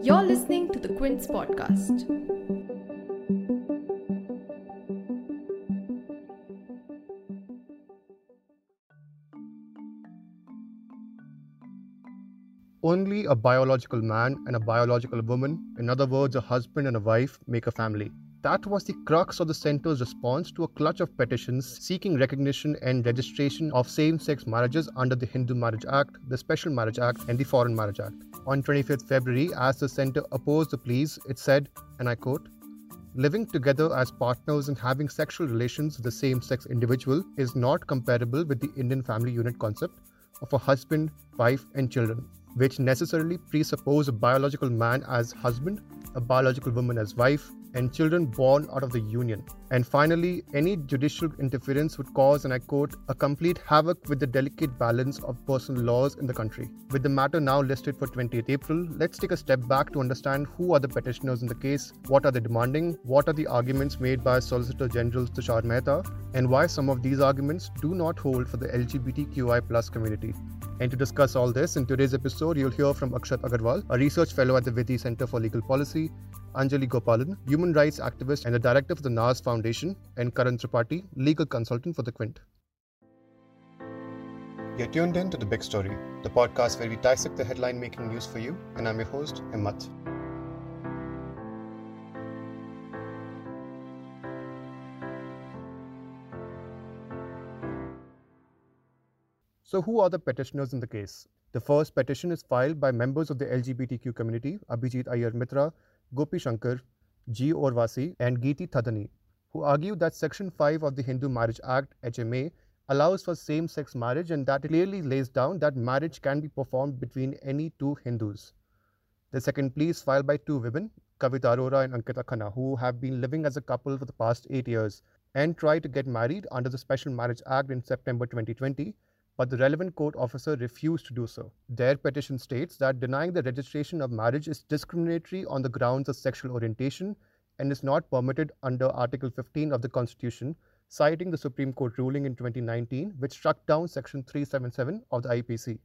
You're listening to The Quint's podcast. Only a biological man and a biological woman, in other words, a husband and a wife, make a family. That was the crux of the Centre's response to a clutch of petitions seeking recognition and registration of same-sex marriages under the Hindu Marriage Act, the Special Marriage Act, and the Foreign Marriage Act. On 25th February, as the Centre opposed the pleas, it said, and I quote, "Living together as partners and having sexual relations with the same-sex individual is not comparable with the Indian family unit concept of a husband, wife, and children, which necessarily presuppose a biological man as husband, a biological woman as wife, and children born out of the union. And finally, any judicial interference would cause, and I quote, a complete havoc with the delicate balance of personal laws in the country." With the matter now listed for 20th April, let's take a step back to understand who are the petitioners in the case, what are they demanding, what are the arguments made by Solicitor General Tushar Mehta, and why some of these arguments do not hold for the LGBTQI+ community. And to discuss all this, in today's episode, you'll hear from Akshat Agarwal, a research fellow at the Vidhi Centre for Legal Policy, Anjali Gopalan, human rights activist and the director for the NAAS Foundation, and Karan Tripathi, legal consultant for The Quint. You're tuned in to The Big Story, the podcast where we dissect the headline-making news for you, and I'm your host, Emmat. So who are the petitioners in the case? The first petition is filed by members of the LGBTQ community, Abhijit Iyer Mitra, Gopi Shankar, G. Orvasi, and Geeti Thadani, who argue that Section 5 of the Hindu Marriage Act, HMA, allows for same-sex marriage and that clearly lays down that marriage can be performed between any two Hindus. The second plea is filed by two women, Kavita Arora and Ankita Khanna, who have been living as a couple for the past 8 years and tried to get married under the Special Marriage Act in September 2020, but the relevant court officer refused to do so. Their petition states that denying the registration of marriage is discriminatory on the grounds of sexual orientation and is not permitted under Article 15 of the Constitution, citing the Supreme Court ruling in 2019, which struck down Section 377 of the IPC.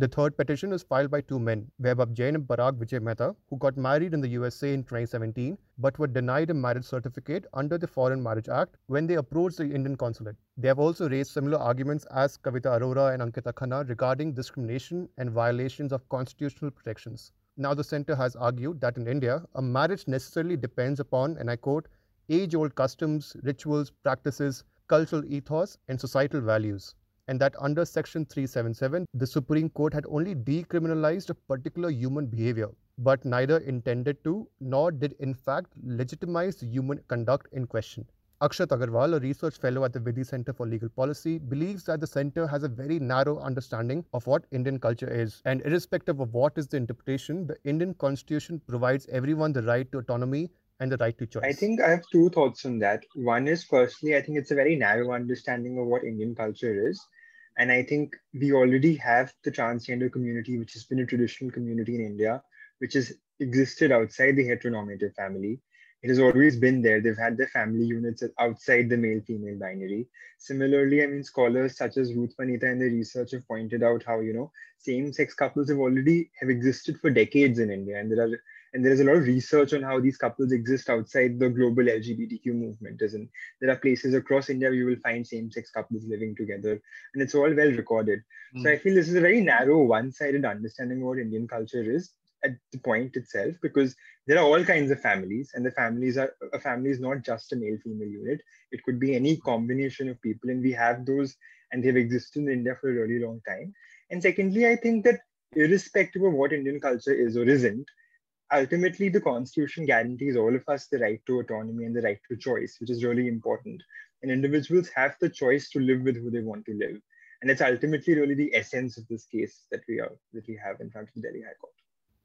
The third petition is filed by two men, Vaibhav Jain and Barak Vijay Mehta, who got married in the USA in 2017, but were denied a marriage certificate under the Foreign Marriage Act when they approached the Indian consulate. They have also raised similar arguments as Kavita Arora and Ankita Khanna regarding discrimination and violations of constitutional protections. Now the Centre has argued that in India, a marriage necessarily depends upon, and I quote, age-old customs, rituals, practices, cultural ethos, and societal values, and that under Section 377, the Supreme Court had only decriminalized a particular human behavior, but neither intended to, nor did in fact legitimize the human conduct in question. Akshat Agarwal, a research fellow at the Vidhi Centre for Legal Policy, believes that the Centre has a very narrow understanding of what Indian culture is, and irrespective of what is the interpretation, the Indian Constitution provides everyone the right to autonomy and the right to choice. I think I have two thoughts on that. One is, firstly, I think it's a very narrow understanding of what Indian culture is. And I think we already have the transgender community, which has been a traditional community in India, which has existed outside the heteronormative family. It has always been there. They've had their family units outside the male-female binary. Similarly, scholars such as Ruth Vanita in their research have pointed out how, same-sex couples have existed for decades in India. And there is a lot of research on how these couples exist outside the global LGBTQ movement. And there are places across India where you will find same-sex couples living together, and it's all well recorded. Mm. So I feel this is a very narrow, one-sided understanding of what Indian culture is at the point itself, because there are all kinds of families, and a family is not just a male-female unit. It could be any combination of people, and we have those, and they've existed in India for a really long time. And secondly, I think that irrespective of what Indian culture is or isn't, ultimately, the Constitution guarantees all of us the right to autonomy and the right to choice, which is really important. And individuals have the choice to live with who they want to live. And it's ultimately really the essence of this case that we have in front of the Delhi High Court.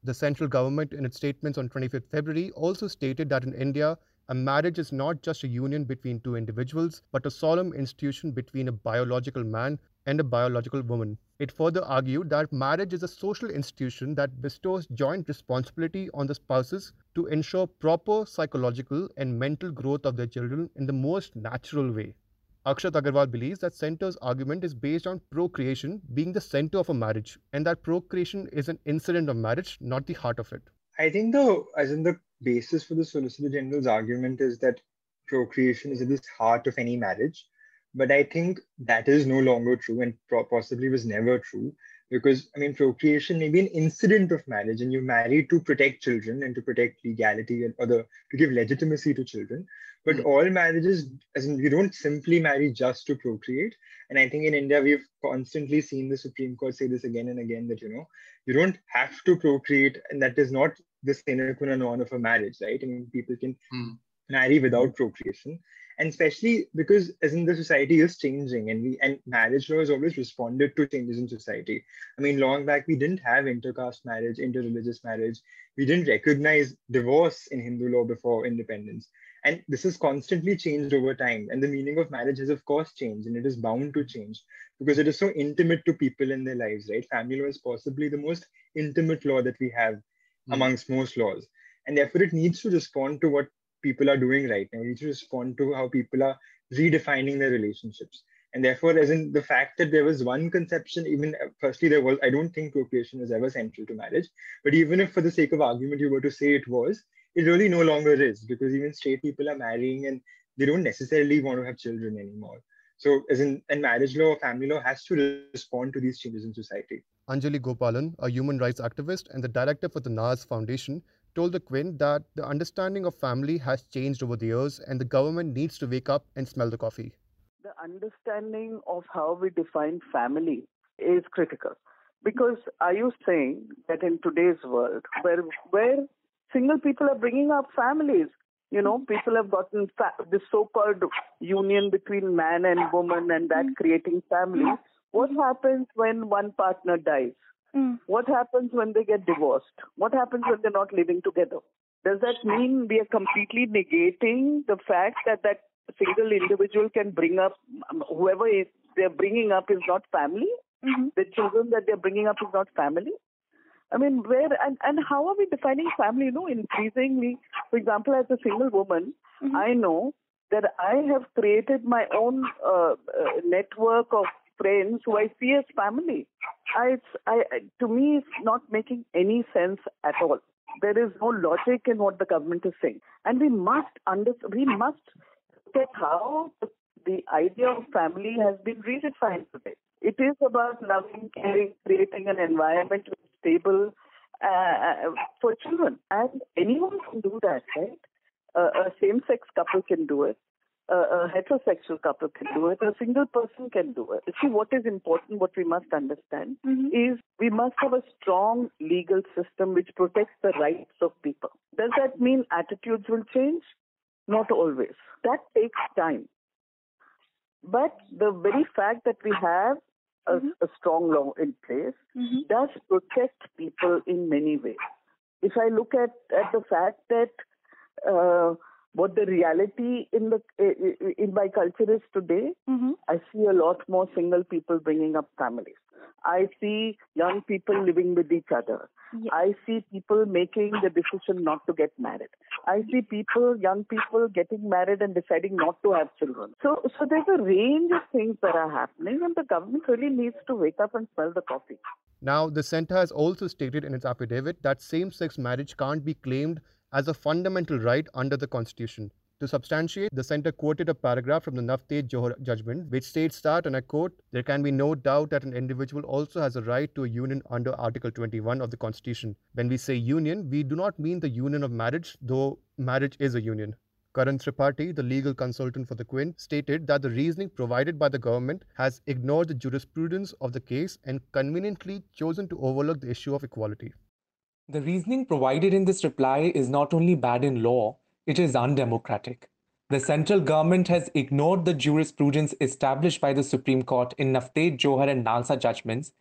The central government, in its statements on 25th February, also stated that in India, a marriage is not just a union between two individuals, but a solemn institution between a biological man and a biological woman. It further argued that marriage is a social institution that bestows joint responsibility on the spouses to ensure proper psychological and mental growth of their children in the most natural way. Akshat Agarwal believes that centre's argument is based on procreation being the center of a marriage, and that procreation is an incident of marriage, not the heart of it. I think the basis for the Solicitor General's argument is that procreation is at the heart of any marriage. But I think that is no longer true, and possibly was never true, because, I mean, procreation may be an incident of marriage, and you marry to protect children and to protect legality and to give legitimacy to children. But all marriages, as in, you don't simply marry just to procreate. And I think in India, we've constantly seen the Supreme Court say this again and again, that, you know, you don't have to procreate, and that is not the sine qua non of a marriage, right? I mean, people can marry without procreation. And especially because, as in, the society is changing, and marriage law has always responded to changes in society. I mean, long back, we didn't have intercaste marriage, interreligious marriage. We didn't recognize divorce in Hindu law before independence. And this has constantly changed over time. And the meaning of marriage has, of course, changed, and it is bound to change because it is so intimate to people in their lives, right? Family law is possibly the most intimate law that we have amongst most laws. And therefore, it needs to respond to what people are doing right now. We need to respond to how people are redefining their relationships. And therefore, as in, the fact that there was one conception, even firstly, there was, I don't think procreation was ever central to marriage, but even if for the sake of argument, you were to say it was, it really no longer is, because even straight people are marrying and they don't necessarily want to have children anymore. So as in, and marriage law, family law has to respond to these changes in society. Anjali Gopalan, a human rights activist and the director for the NAAS Foundation, told The Quint that the understanding of family has changed over the years and the government needs to wake up and smell the coffee. The understanding of how we define family is critical. Because are you saying that in today's world, where single people are bringing up families, you know, people have gotten this so-called union between man and woman and that creating family. What happens when one partner dies? What happens when they get divorced? What happens when they're not living together? Does that mean we are completely negating the fact that single individual can bring up, whoever is they're bringing up is not family? The children that they're bringing up is not family? I mean, where and how are we defining family? You know, increasingly, for example, as a single woman, I know that I have created my own network of friends who I see as family. To me, it's not making any sense at all. There is no logic in what the government is saying. And we must understand, we must look at how the idea of family has been redefined today. It is about loving, caring, creating an environment which is stable for children. And anyone can do that, right? A same-sex couple can do it. A heterosexual couple can do it, a single person can do it. See, what is important, what we must understand is we must have a strong legal system which protects the rights of people. Does that mean attitudes will change? Not always. That takes time. But the very fact that we have a strong law in place does protect people in many ways. If I look at the fact that what the reality in my culture is today, I see a lot more single people bringing up families. I see young people living with each other. Yes. I see people making the decision not to get married. I see young people getting married and deciding not to have children. So there's a range of things that are happening, and the government really needs to wake up and smell the coffee. Now, the centre has also stated in its affidavit that same-sex marriage can't be claimed as a fundamental right under the Constitution. To substantiate, the centre quoted a paragraph from the Navtej Johar judgment, which states that, and I quote, "There can be no doubt that an individual also has a right to a union under Article 21 of the Constitution. When we say union, we do not mean the union of marriage, though marriage is a union." Karan Tripathi, the legal consultant for The Quint, stated that the reasoning provided by the government has ignored the jurisprudence of the case and conveniently chosen to overlook the issue of equality. The reasoning provided in this reply is not only bad in law, it is undemocratic. The central government has ignored the jurisprudence established by the Supreme Court in Navtej Johar and NALSA judgments.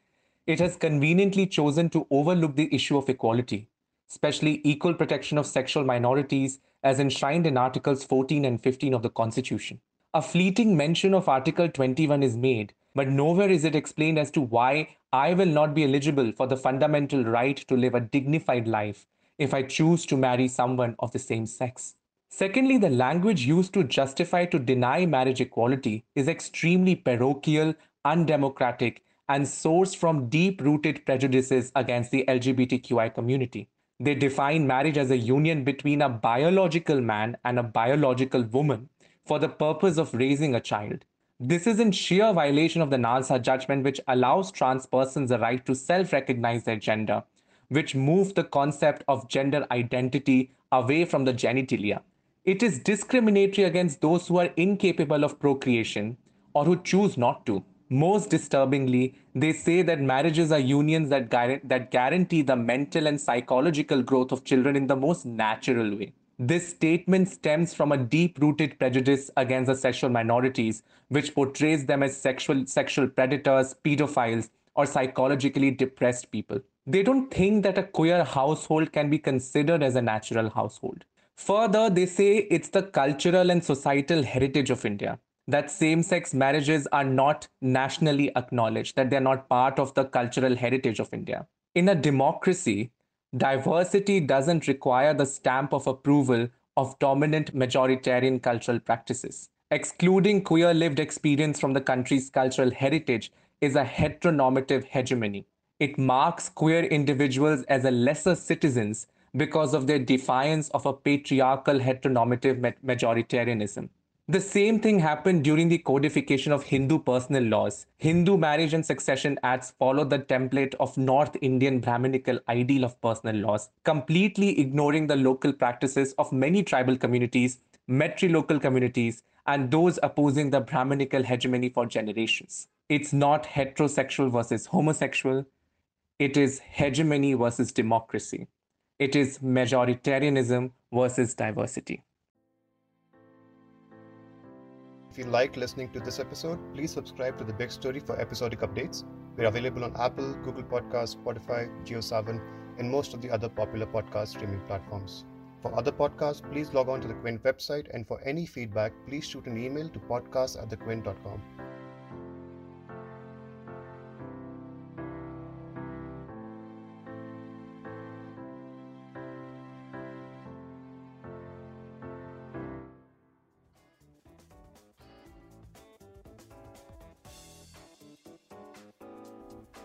It has conveniently chosen to overlook the issue of equality, especially equal protection of sexual minorities as enshrined in Articles 14 and 15 of the Constitution. A fleeting mention of Article 21 is made, but nowhere is it explained as to why I will not be eligible for the fundamental right to live a dignified life if I choose to marry someone of the same sex. Secondly, the language used to justify to deny marriage equality is extremely parochial, undemocratic, and sourced from deep-rooted prejudices against the LGBTQI community. They define marriage as a union between a biological man and a biological woman for the purpose of raising a child. This is in sheer violation of the NALSA judgment, which allows trans persons the right to self-recognize their gender, which moved the concept of gender identity away from the genitalia. It is discriminatory against those who are incapable of procreation or who choose not to. Most disturbingly, they say that marriages are unions that guarantee the mental and psychological growth of children in the most natural way. This statement stems from a deep-rooted prejudice against the sexual minorities, which portrays them as sexual predators, pedophiles, or psychologically depressed people. They don't think that a queer household can be considered as a natural household. Further, they say it's the cultural and societal heritage of India, that same-sex marriages are not nationally acknowledged, that they're not part of the cultural heritage of India. In a democracy, diversity doesn't require the stamp of approval of dominant majoritarian cultural practices. Excluding queer lived experience from the country's cultural heritage is a heteronormative hegemony. It marks queer individuals as a lesser citizens because of their defiance of a patriarchal heteronormative majoritarianism. The same thing happened during the codification of Hindu personal laws. Hindu marriage and succession acts follow the template of North Indian Brahminical ideal of personal laws, completely ignoring the local practices of many tribal communities, matrilocal communities, and those opposing the Brahminical hegemony for generations. It's not heterosexual versus homosexual. It is hegemony versus democracy. It is majoritarianism versus diversity. If you liked listening to this episode, please subscribe to The Big Story for episodic updates. We're available on Apple, Google Podcasts, Spotify, JioSaavn, and most of the other popular podcast streaming platforms. For other podcasts, please log on to the Quint website, and for any feedback, please shoot an email to podcast@thequint.com.